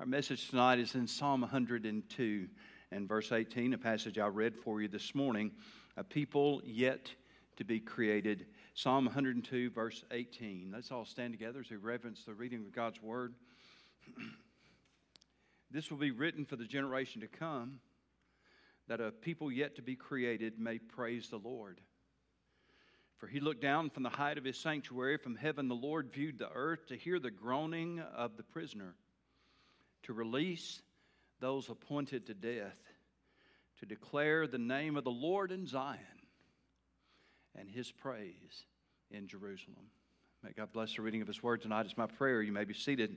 Our message tonight is in Psalm 102 and verse 18, a passage I read for you this morning, a people yet to be created. Psalm 102, verse 18. Let's all stand together as we reverence the reading of God's Word. This will be written for the generation to come, that a people yet to be created may praise the Lord. For he looked down from the height of his sanctuary. From heaven the Lord viewed the earth to hear the groaning of the prisoner, to release those appointed to death, to declare the name of the Lord in Zion and his praise in Jerusalem. May God bless the reading of his word tonight. It's my prayer. You may be seated.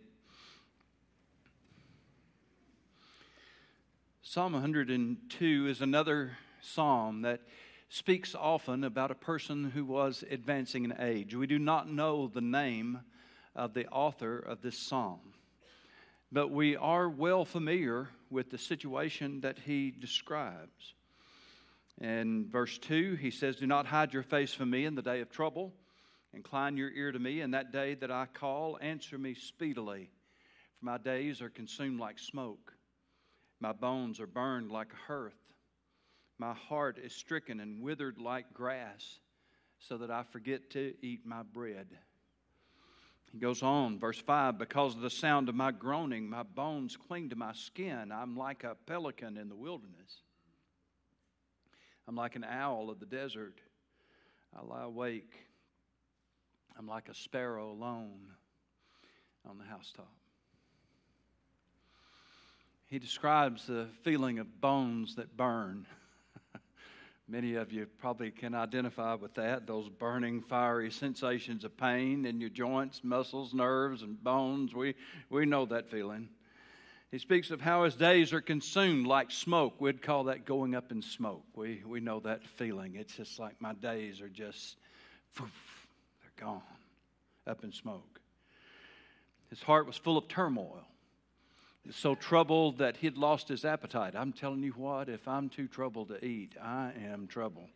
Psalm 102 is another psalm that speaks often about a person who was advancing in age. We do not know the name of the author of this psalm, but we are well familiar with the situation that he describes. In verse 2, he says, "Do not hide your face from me in the day of trouble. Incline your ear to me in that day that I call. Answer me speedily, for my days are consumed like smoke. My bones are burned like a hearth. My heart is stricken and withered like grass, so that I forget to eat my bread." He goes on, verse 5, "Because of the sound of my groaning, my bones cling to my skin. I'm like a pelican in the wilderness. I'm like an owl of the desert. I lie awake. I'm like a sparrow alone on the housetop." He describes the feeling of bones that burn. Many of you probably can identify with that, those burning, fiery sensations of pain in your joints, muscles, nerves, and bones. We know that feeling. He speaks of how his days are consumed like smoke. We'd call that going up in smoke. We know that feeling. It's just like my days are just, they're gone, up in smoke. His heart was full of turmoil. So troubled that he'd lost his appetite. I'm telling you what, if I'm too troubled to eat, I am trouble.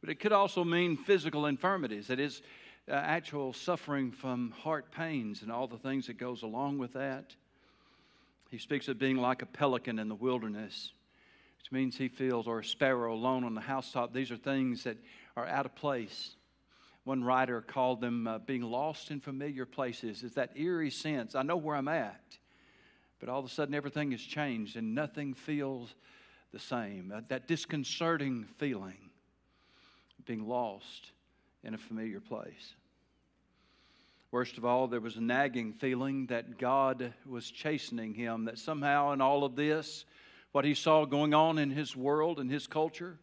But it could also mean physical infirmities. It is actual suffering from heart pains and all the things that goes along with that. He speaks of being like a pelican in the wilderness, which means he feels, or a sparrow alone on the housetop. These are things that are out of place. One writer called them being lost in familiar places. It's that eerie sense. I know where I'm at, but all of a sudden everything has changed and nothing feels the same. That disconcerting feeling, being lost in a familiar place. Worst of all, there was a nagging feeling that God was chastening him, that somehow in all of this, what he saw going on in his world and his culture,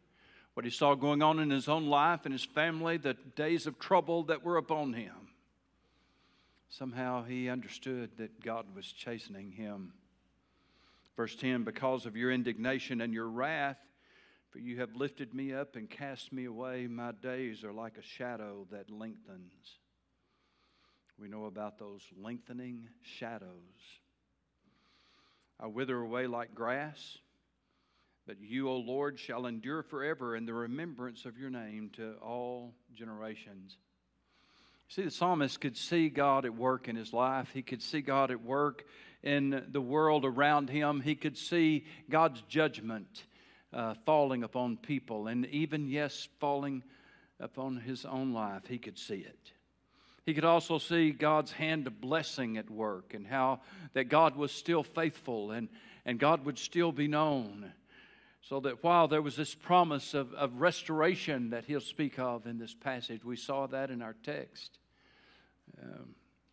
what he saw going on in his own life and his family, the days of trouble that were upon him. Somehow he understood that God was chastening him. Verse 10, "Because of your indignation and your wrath, for you have lifted me up and cast me away, my days are like a shadow that lengthens." We know about those lengthening shadows. "I wither away like grass, but you, O Lord, shall endure forever in the remembrance of your name to all generations." See, the psalmist could see God at work in his life. He could see God at work in the world around him. He could see God's judgment falling upon people and even, yes, falling upon his own life. He could see it. He could also see God's hand of blessing at work and how that God was still faithful and God would still be known. So that while there was this promise of restoration that he'll speak of in this passage, we saw that in our text.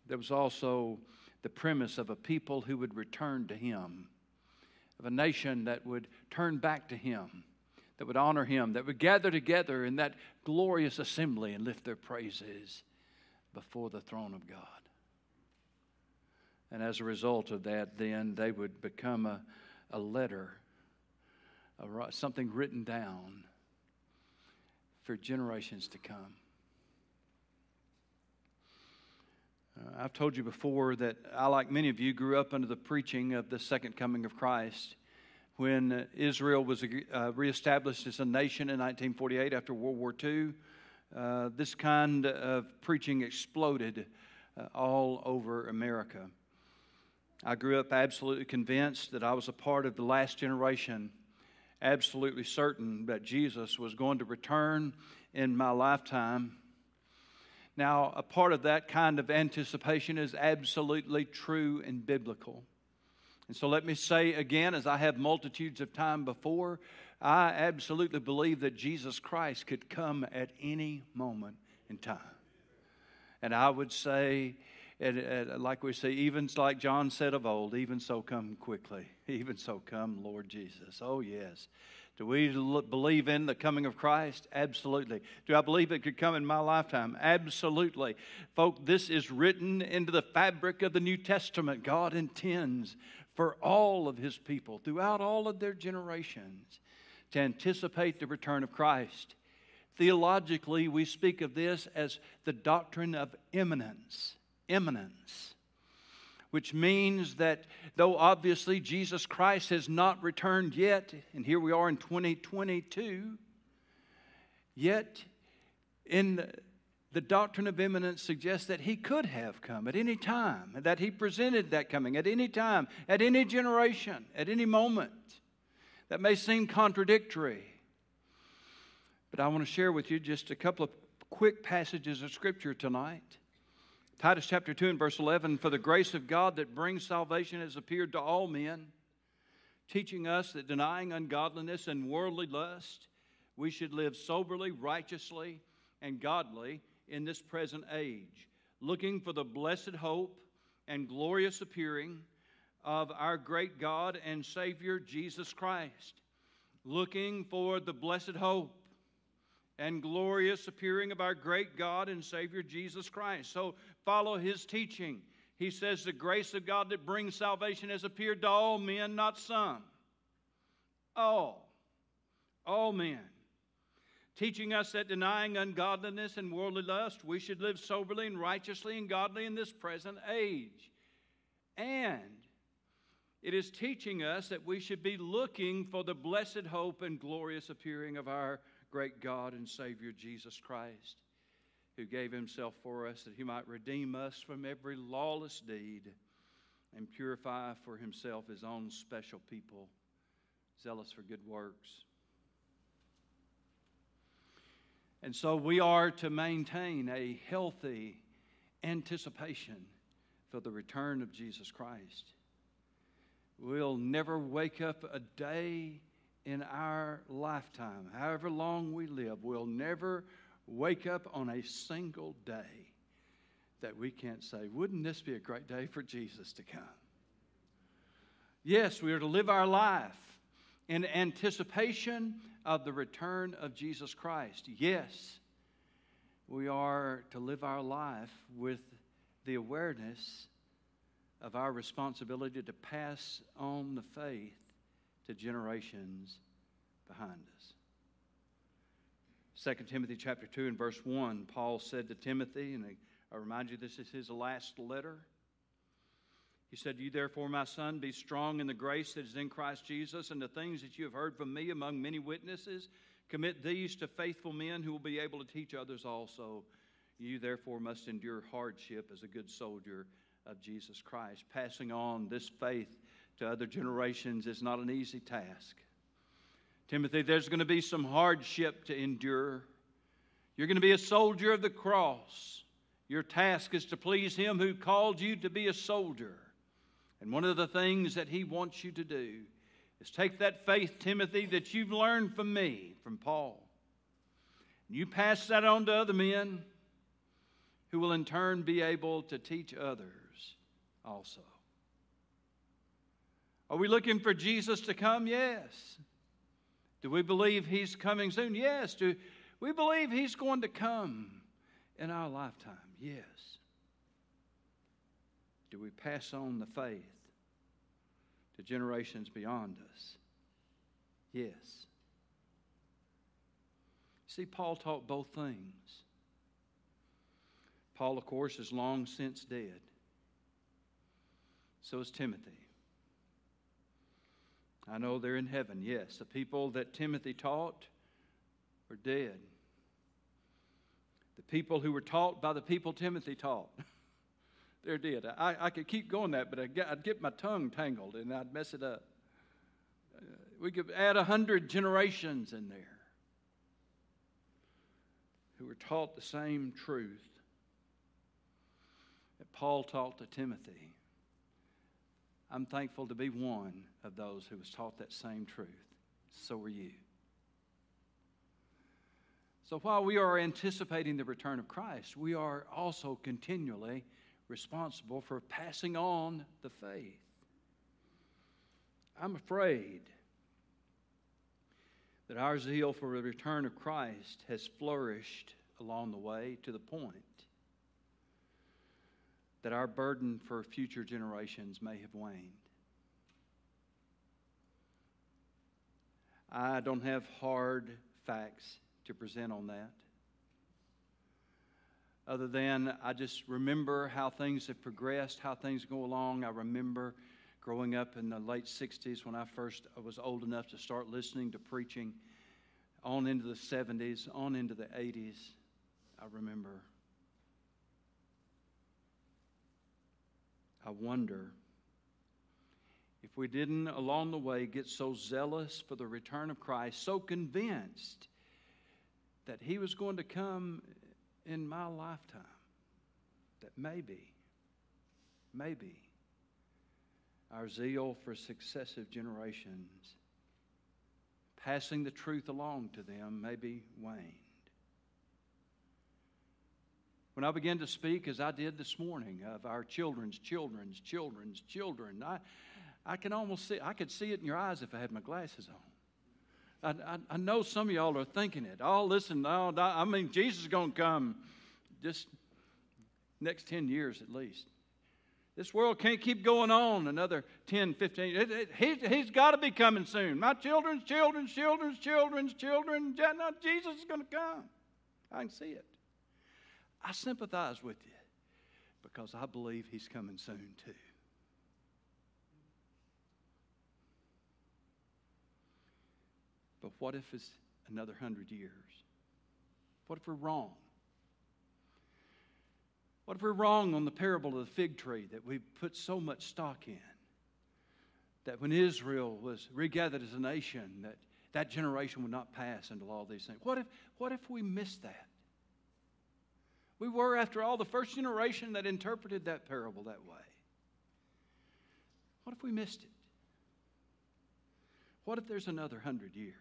There was also the premise of a people who would return to him, of a nation that would turn back to him, that would honor him, that would gather together in that glorious assembly and lift their praises before the throne of God. And as a result of that, then they would become a letter, something written down for generations to come. I've told you before that I, like many of you, grew up under the preaching of the second coming of Christ. When Israel was reestablished as a nation in 1948 after World War II, this kind of preaching exploded all over America. I grew up absolutely convinced that I was a part of the last generation, absolutely certain that Jesus was going to return in my lifetime. Now, a part of that kind of anticipation is absolutely true and biblical. And so let me say again, as I have multitudes of time before, I absolutely believe that Jesus Christ could come at any moment in time. And I would say, like we say, even like John said of old, even so come quickly, even so come, Lord Jesus. Oh, yes. Do we believe in the coming of Christ? Absolutely. Do I believe it could come in my lifetime? Absolutely. Folk, this is written into the fabric of the New Testament. God intends for all of His people throughout all of their generations to anticipate the return of Christ. Theologically, we speak of this as the doctrine of imminence. Imminence, which means that though obviously Jesus Christ has not returned yet, and here we are in 2022, yet in the doctrine of imminence suggests that He could have come at any time, that He presented that coming at any time, at any generation, at any moment. That may seem contradictory, but I want to share with you just a couple of quick passages of Scripture tonight. Titus chapter 2 and verse 11, for the grace of God that brings salvation has appeared to all men, teaching us that denying ungodliness and worldly lust, we should live soberly, righteously, and godly in this present age, looking for the blessed hope and glorious appearing of our great God and Savior Jesus Christ. Looking for the blessed hope and glorious appearing of our great God and Savior Jesus Christ. So follow His teaching. He says the grace of God that brings salvation has appeared to all men, not some. All men. Teaching us that denying ungodliness and worldly lust, we should live soberly and righteously and godly in this present age. And it is teaching us that we should be looking for the blessed hope and glorious appearing of our great God and Savior Jesus Christ, who gave Himself for us that He might redeem us from every lawless deed and purify for Himself His own special people, zealous for good works. And so we are to maintain a healthy anticipation for the return of Jesus Christ. We'll never wake up a day in our lifetime, however long we live, we'll never wake up on a single day that we can't say, wouldn't this be a great day for Jesus to come? Yes, we are to live our life in anticipation of the return of Jesus Christ. Yes, we are to live our life with the awareness of our responsibility to pass on the faith to generations behind us. 2 Timothy chapter 2 and verse 1, Paul said to Timothy, and I remind you this is his last letter. He said, you therefore, my son, be strong in the grace that is in Christ Jesus, and the things that you have heard from me among many witnesses, commit these to faithful men who will be able to teach others also. You therefore must endure hardship as a good soldier of Jesus Christ. Passing on this faith to other generations is not an easy task. Timothy, there's going to be some hardship to endure. You're going to be a soldier of the cross. Your task is to please Him who called you to be a soldier. And one of the things that He wants you to do is take that faith, Timothy, that you've learned from me, from Paul, and you pass that on to other men who will in turn be able to teach others also. Are we looking for Jesus to come? Yes. Do we believe He's coming soon? Yes. Do we believe He's going to come in our lifetime? Yes. Do we pass on the faith to generations beyond us? Yes. See, Paul taught both things. Paul, of course, is long since dead. So is Timothy. I know they're in heaven, yes. The people that Timothy taught are dead. The people who were taught by the people Timothy taught There it did. I could keep going that, but I'd get my tongue tangled and I'd mess it up. We could add 100 generations in there who were taught the same truth that Paul taught to Timothy. I'm thankful to be one of those who was taught that same truth. So are you. So while we are anticipating the return of Christ, we are also continually responsible for passing on the faith. I'm afraid that our zeal for the return of Christ has flourished along the way to the point that our burden for future generations may have waned. I don't have hard facts to present on that, other than I just remember how things have progressed, how things go along. I remember growing up in the late 60s when I was old enough to start listening to preaching, on into the 70s, on into the 80s. I remember. I wonder if we didn't along the way get so zealous for the return of Christ, so convinced that he was going to come in my lifetime, that maybe our zeal for successive generations, passing the truth along to them, maybe waned. When I began to speak, as I did this morning, of our children, I can almost see, I could see it in your eyes if I had my glasses on. I know some of y'all are thinking it. Oh, listen, Jesus is going to come just next 10 years at least. This world can't keep going on another 10, 15. He's got to be coming soon. My children's children, Jesus is going to come. I can see it. I sympathize with you because I believe he's coming soon too. But what if it's another 100 years? What if we're wrong? What if we're wrong on the parable of the fig tree that we put so much stock in? That when Israel was regathered as a nation, that generation would not pass until all these things. What if we miss that? We were, after all, the first generation that interpreted that parable that way. What if we missed it? What if there's another 100 years?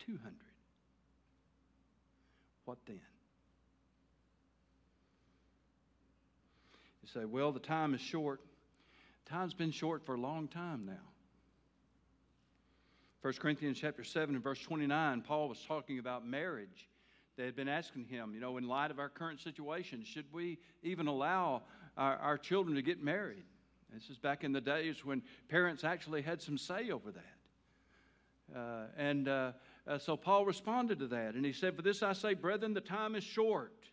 200? What then? You say, well, the time is short. Time's been short for a long time now. 1 Corinthians chapter 7 and verse 29, Paul was talking about marriage. They had been asking him, in light of our current situation, should we even allow our children to get married? This is back in the days when parents actually had some say over that. So Paul responded to that, and he said, "For this I say, brethren, the time is short,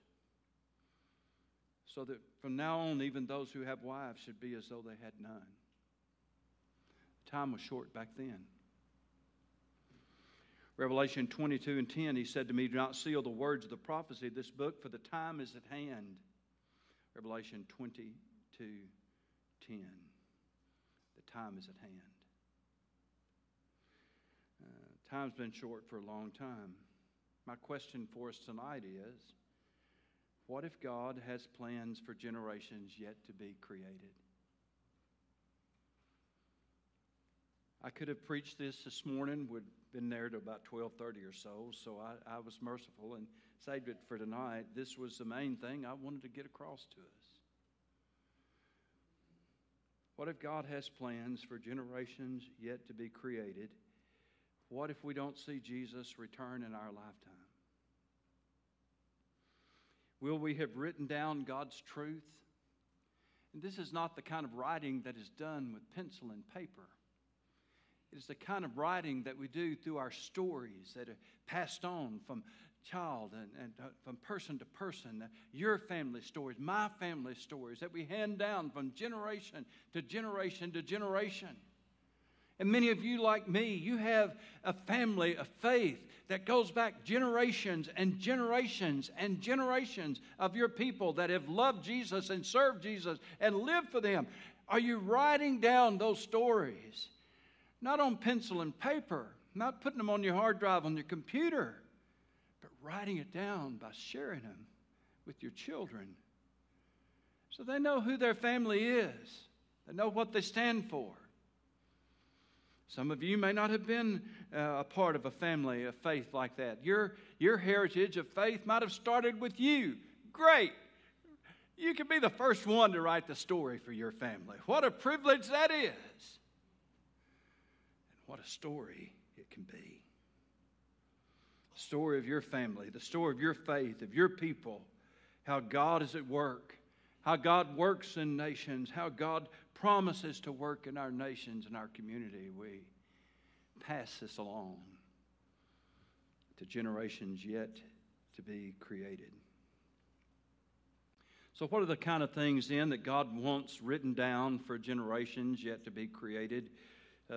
so that from now on, even those who have wives should be as though they had none." The time was short back then. Revelation 22 and 10, he said to me, "Do not seal the words of the prophecy of this book, for the time is at hand." Revelation 22:10. The time is at hand. Time's been short for a long time. My question for us tonight is, what if God has plans for generations yet to be created? I could have preached this morning, would have been there to about 12:30 or so, so I was merciful and saved it for tonight. This was the main thing I wanted to get across to us. What if God has plans for generations yet to be created? What if we don't see Jesus return in our lifetime? Will we have written down God's truth? And this is not the kind of writing that is done with pencil and paper. It is the kind of writing that we do through our stories that are passed on from child and from person to person, your family stories, my family stories, that we hand down from generation to generation to generation. And many of you, like me, you have a family of faith that goes back generations and generations and generations of your people that have loved Jesus and served Jesus and lived for them. Are you writing down those stories? Not on pencil and paper, not putting them on your hard drive on your computer, but writing it down by sharing them with your children. So they know who their family is. They know what they stand for. Some of you may not have been a part of a family of faith like that. Your heritage of faith might have started with you. Great. You can be the first one to write the story for your family. What a privilege that is. And what a story it can be. The story of your family, the story of your faith, of your people, how God is at work, how God works in nations, how God promises to work in our nations and our community. We pass this along to generations yet to be created. So what are the kind of things then that God wants written down for generations yet to be created?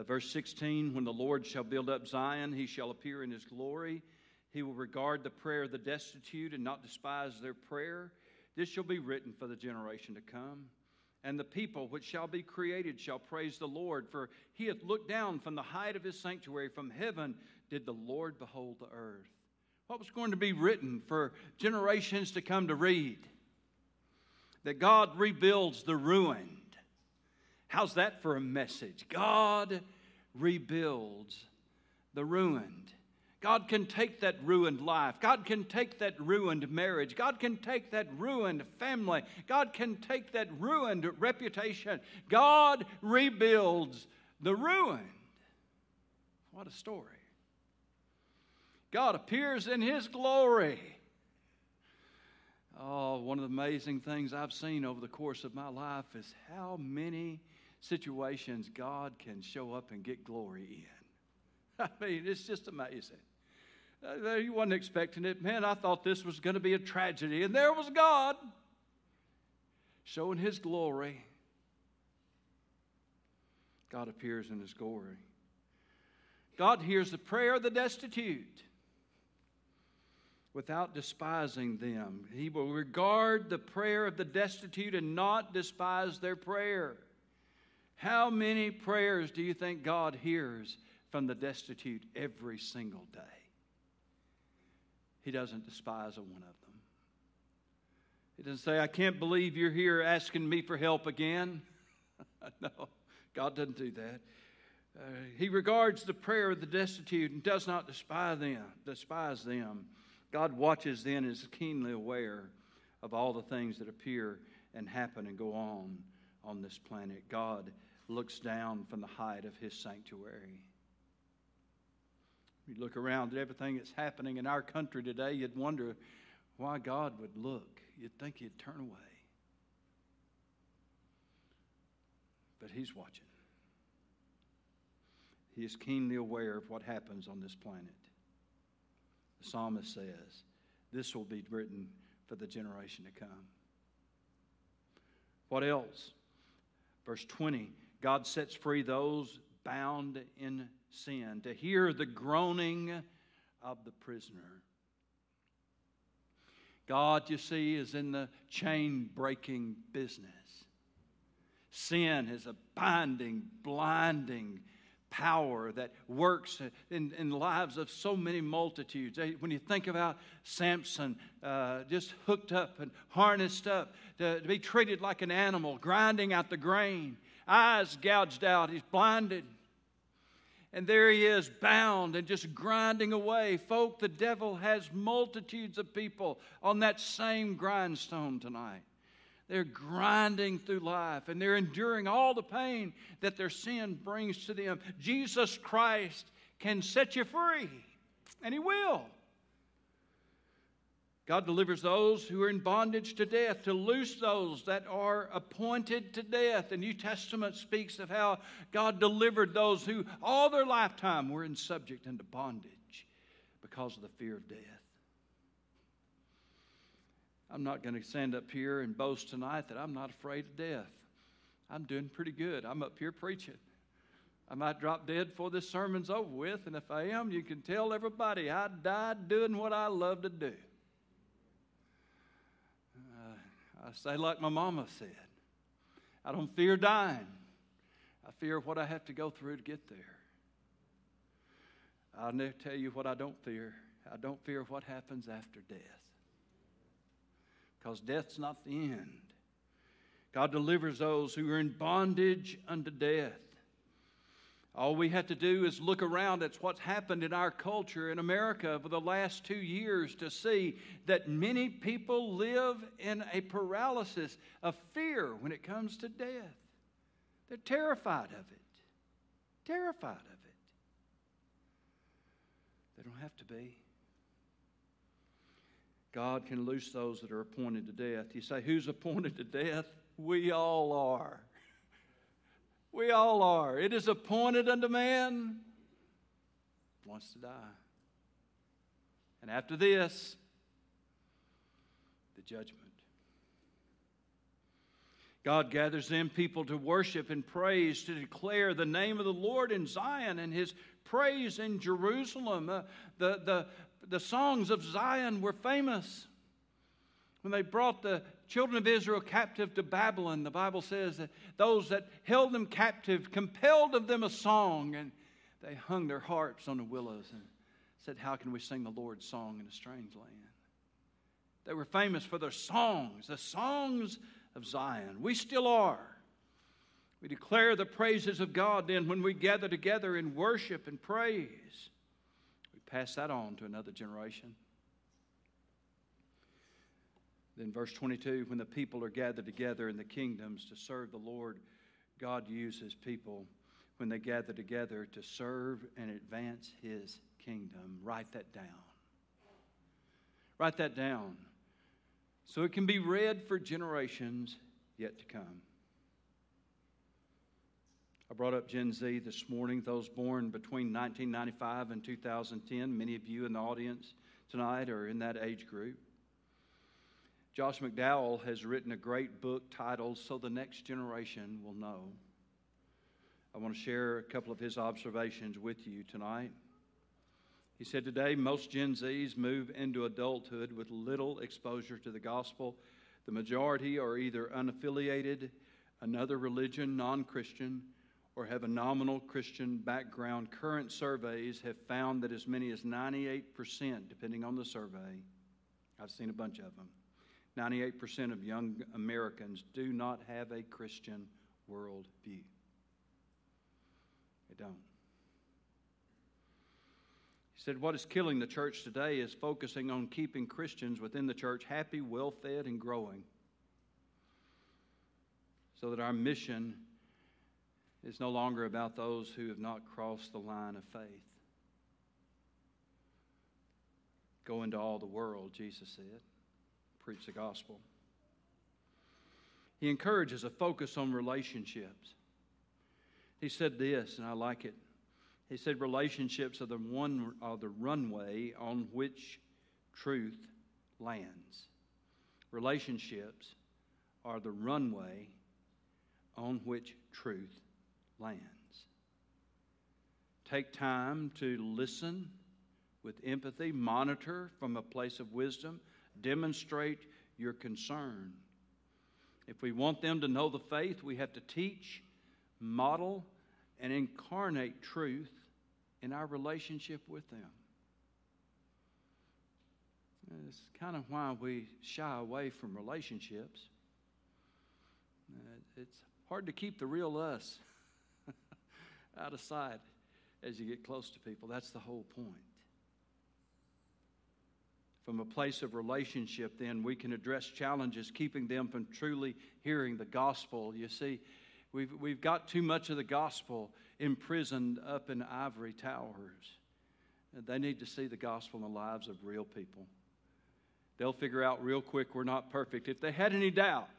Verse 16, when the Lord shall build up Zion, he shall appear in his glory. He will regard the prayer of the destitute and not despise their prayer. This shall be written for the generation to come. And the people which shall be created shall praise the Lord, for he hath looked down from the height of his sanctuary. From heaven did the Lord behold the earth. What was going to be written for generations to come to read? That God rebuilds the ruined. How's that for a message? God rebuilds the ruined. God can take that ruined life. God can take that ruined marriage. God can take that ruined family. God can take that ruined reputation. God rebuilds the ruined. What a story. God appears in his glory. Oh, one of the amazing things I've seen over the course of my life is how many situations God can show up and get glory in. I mean, it's just amazing. You wasn't expecting it. Man, I thought this was going to be a tragedy. And there was God showing his glory. God appears in his glory. God hears the prayer of the destitute without despising them. He will regard the prayer of the destitute and not despise their prayer. How many prayers do you think God hears from the destitute every single day? He doesn't despise a one of them. He doesn't say, I can't believe you're here asking me for help again. No, God doesn't do that. He regards the prayer of the destitute and does not despise them. God watches then and is keenly aware of all the things that appear and happen and go on this planet. God looks down from the height of his sanctuary. You look around at everything that's happening in our country today, you'd wonder why God would look. You'd think he'd turn away. But he's watching. He is keenly aware of what happens on this planet. The psalmist says, this will be written for the generation to come. What else? Verse 20, God sets free those bound in sin, to hear the groaning of the prisoner. God, you see, is in the chain-breaking business. Sin is a binding, blinding power that works in the lives of so many multitudes. When you think about Samson, just hooked up and harnessed up to be treated like an animal, grinding out the grain, eyes gouged out, he's blinded. And there he is, bound and just grinding away. Folk, the devil has multitudes of people on that same grindstone tonight. They're grinding through life, and they're enduring all the pain that their sin brings to them. Jesus Christ can set you free, and he will. God delivers those who are in bondage to death, to loose those that are appointed to death. The New Testament speaks of how God delivered those who all their lifetime were in subject into bondage because of the fear of death. I'm not going to stand up here and boast tonight that I'm not afraid of death. I'm doing pretty good. I'm up here preaching. I might drop dead before this sermon's over with, and if I am, you can tell everybody I died doing what I love to do. I say like my mama said, I don't fear dying. I fear what I have to go through to get there. I'll never tell you what I don't fear. I don't fear what happens after death. Because death's not the end. God delivers those who are in bondage unto death. All we have to do is look around at what's happened in our culture in America over the last 2 years to see that many people live in a paralysis of fear when it comes to death. They're terrified of it. Terrified of it. They don't have to be. God can loose those that are appointed to death. You say, who's appointed to death? We all are. We all are. It is appointed unto man once to die. And after this, the judgment. God gathers them people to worship and praise, to declare the name of the Lord in Zion and his praise in Jerusalem. The songs of Zion were famous. When they brought the children of Israel captive to Babylon, the Bible says that those that held them captive compelled of them a song, and they hung their harps on the willows and said, how can we sing the Lord's song in a strange land? They were famous for their songs, the songs of Zion. We still are. We declare the praises of God then when we gather together in worship and praise. We pass that on to another generation. Then verse 22, when the people are gathered together in the kingdoms to serve the Lord, God uses people when they gather together to serve and advance his kingdom. Write that down. Write that down so it can be read for generations yet to come. I brought up Gen Z this morning, those born between 1995 and 2010. Many of you in the audience tonight are in that age group. Josh McDowell has written a great book titled, So the Next Generation Will Know. I want to share a couple of his observations with you tonight. He said, today, most Gen Zs move into adulthood with little exposure to the gospel. The majority are either unaffiliated, another religion, non-Christian, or have a nominal Christian background. Current surveys have found that as many as 98%, depending on the survey, I've seen a bunch of them, 98% of young Americans do not have a Christian worldview. They don't. He said, what is killing the church today is focusing on keeping Christians within the church happy, well-fed, and growing so that our mission is no longer about those who have not crossed the line of faith. Go into all the world, Jesus said. Preach the gospel. He encourages a focus on relationships. He said this, and I like it. He said, relationships are the runway on which truth lands. Relationships are the runway on which truth lands. Take time to listen with empathy, monitor from a place of wisdom, demonstrate your concern. If we want them to know the faith, we have to teach, model, and incarnate truth in our relationship with them. And it's kind of why we shy away from relationships. It's hard to keep the real us out of sight as you get close to people. That's the whole point. From a place of relationship, then, we can address challenges, keeping them from truly hearing the gospel. You see, we've got too much of the gospel imprisoned up in ivory towers. They need to see the gospel in the lives of real people. They'll figure out real quick we're not perfect. If they had any doubt,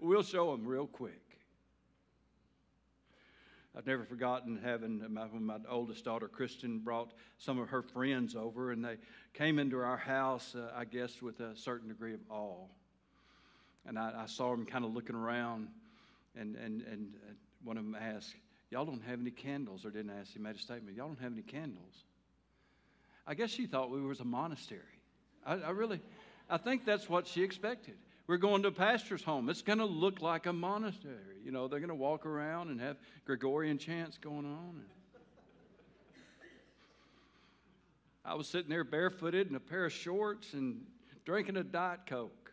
we'll show them real quick. I've never forgotten having my oldest daughter, Kristen, brought some of her friends over, and they came into our house, I guess, with a certain degree of awe. And I saw them kind of looking around, And one of them asked, y'all don't have any candles? Or didn't ask, he made a statement, y'all don't have any candles? I guess she thought we was a monastery. I think that's what she expected. We're going to a pastor's home. It's going to look like a monastery. You know, they're going to walk around and have Gregorian chants going on. I was sitting there barefooted in a pair of shorts and drinking a Diet Coke,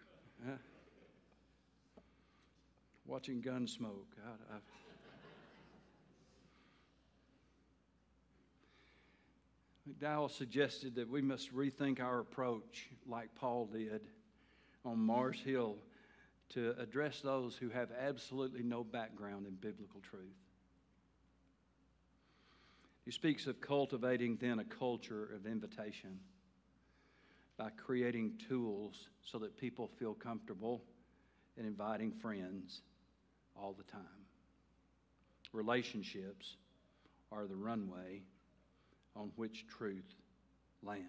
watching Gunsmoke. McDowell suggested that we must rethink our approach, like Paul did on Mars Hill, to address those who have absolutely no background in biblical truth. He speaks of cultivating then a culture of invitation by creating tools so that people feel comfortable in inviting friends all the time. Relationships are the runway on which truth lands.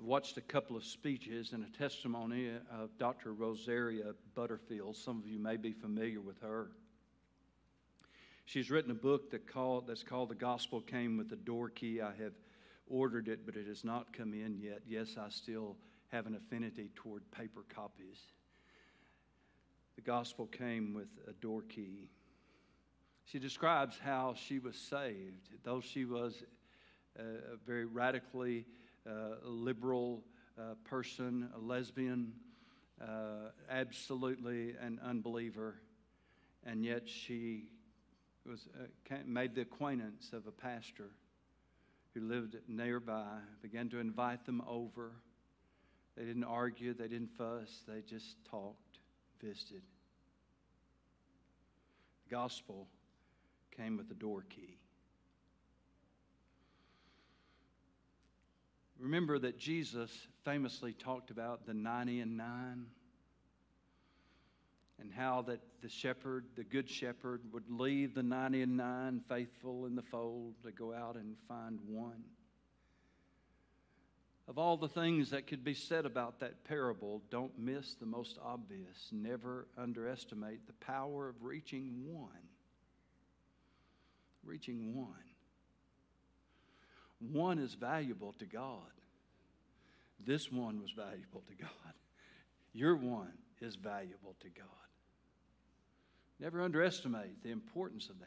I've watched a couple of speeches and a testimony of Dr. Rosaria Butterfield. Some of you may be familiar with her. She's written a book that's called The Gospel Came with a Door Key. I have ordered it, but it has not come in yet. Yes, I still have an affinity toward paper copies. The Gospel Came with a Door Key. She describes how she was saved, though she was a very radically liberal person, a lesbian, absolutely an unbeliever, and yet she was made the acquaintance of a pastor who lived nearby, began to invite them over. They didn't argue, they didn't fuss, they just talked, visited. The gospel came with a door key. Remember that Jesus famously talked about the 99 and how that the good shepherd, would leave the 99 faithful in the fold to go out and find one. Of all the things that could be said about that parable, don't miss the most obvious. Never underestimate the power of reaching one. Reaching one. One is valuable to God. This one was valuable to God. Your one is valuable to God. Never underestimate the importance of that.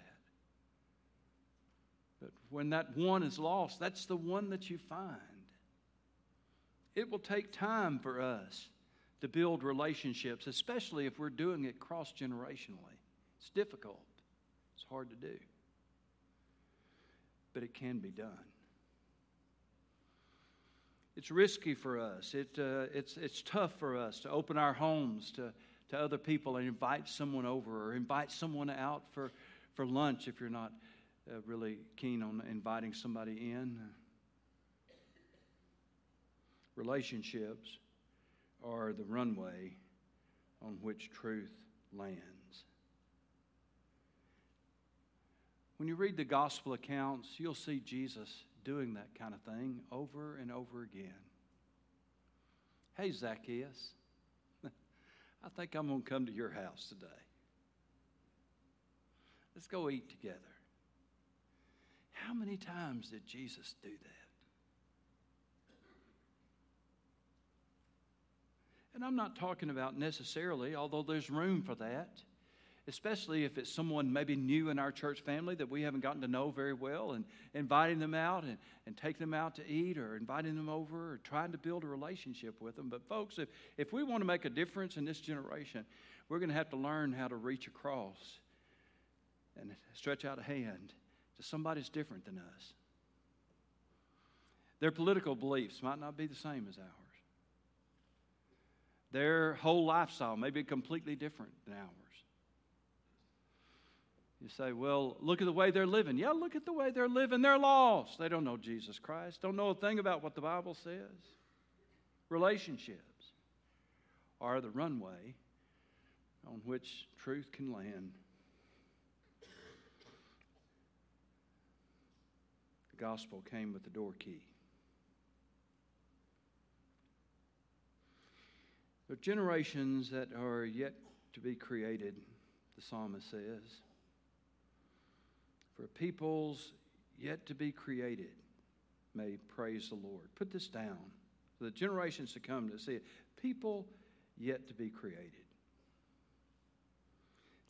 But when that one is lost, that's the one that you find. It will take time for us to build relationships, especially if we're doing it cross-generationally. It's difficult. It's hard to do. But it can be done. It's risky for us. It's tough for us to open our homes to other people and invite someone over or invite someone out for lunch if you're not really keen on inviting somebody in. Relationships are the runway on which truth lands. When you read the gospel accounts, you'll see Jesus doing that kind of thing over and over again. Hey, Zacchaeus, I think I'm going to come to your house today. Let's go eat together. How many times did Jesus do that? And I'm not talking about necessarily, although there's room for that, especially if it's someone maybe new in our church family that we haven't gotten to know very well, and inviting them out and taking them out to eat or inviting them over or trying to build a relationship with them. But folks, if we want to make a difference in this generation, we're going to have to learn how to reach across and stretch out a hand to somebody that's different than us. Their political beliefs might not be the same as ours. Their whole lifestyle may be completely different than ours. You say, well, look at the way they're living. Yeah, look at the way they're living. They're lost. They don't know Jesus Christ. Don't know a thing about what the Bible says. Relationships are the runway on which truth can land. The gospel came with the door key. The generations that are yet to be created the psalmist says, for peoples yet to be created may praise the Lord. Put this down. The generations to come to see it. People yet to be created.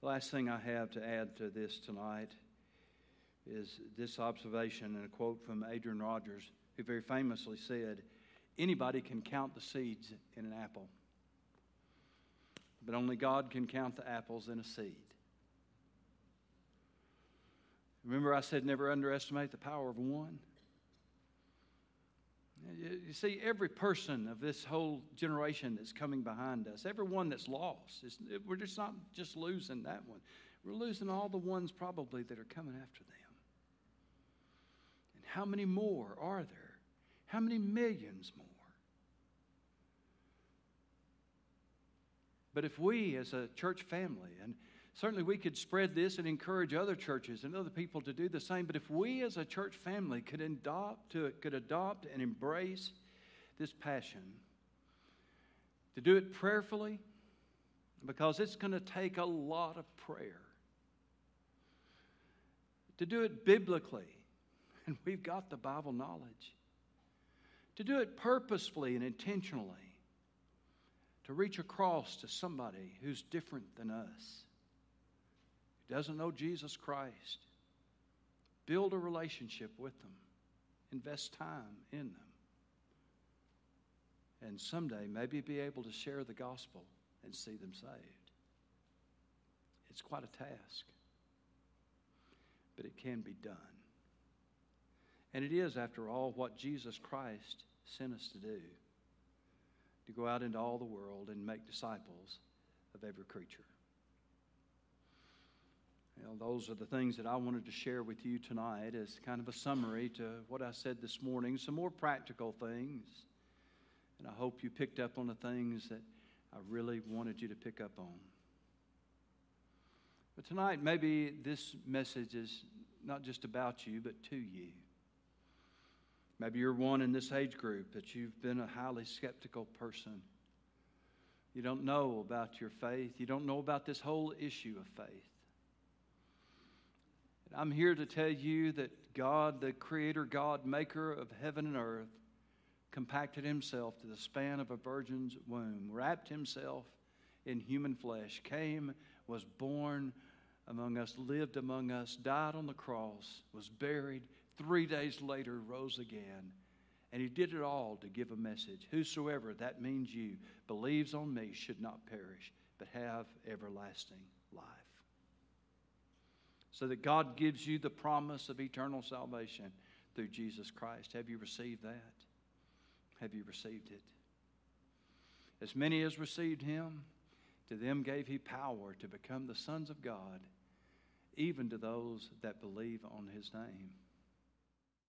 The last thing I have to add to this tonight is this observation and a quote from Adrian Rogers, who very famously said, anybody can count the seeds in an apple, but only God can count the apples in a seed. Remember I said never underestimate the power of one? You see, every person of this whole generation that's coming behind us, everyone that's lost, we're just not just losing that one. We're losing all the ones probably that are coming after them. And how many more are there? How many millions more? But if we as a church family, and certainly we could spread this and encourage other churches and other people to do the same, but if we as a church family could adopt and embrace this passion, to do it prayerfully, because it's going to take a lot of prayer, to do it biblically, and we've got the Bible knowledge, to do it purposefully and intentionally, to reach across to somebody who's different than us, who doesn't know Jesus Christ. Build a relationship with them. Invest time in them. And someday maybe be able to share the gospel and see them saved. It's quite a task, but it can be done. And it is, after all, what Jesus Christ sent us to do. To go out into all the world and make disciples of every creature. Well, those are the things that I wanted to share with you tonight as kind of a summary to what I said this morning. Some more practical things. And I hope you picked up on the things that I really wanted you to pick up on. But tonight, maybe this message is not just about you, but to you. Maybe you're one in this age group that you've been a highly skeptical person. You don't know about your faith. You don't know about this whole issue of faith. And I'm here to tell you that God, the creator, God, maker of heaven and earth, compacted himself to the span of a virgin's womb, wrapped himself in human flesh, came, was born among us, lived among us, died on the cross, was buried, 3 days later rose again, and he did it all to give a message. Whosoever, that means you, believes on me should not perish, but have everlasting life. So that God gives you the promise of eternal salvation through Jesus Christ. Have you received that? Have you received it? As many as received him, to them gave he power to become the sons of God, even to those that believe on his name.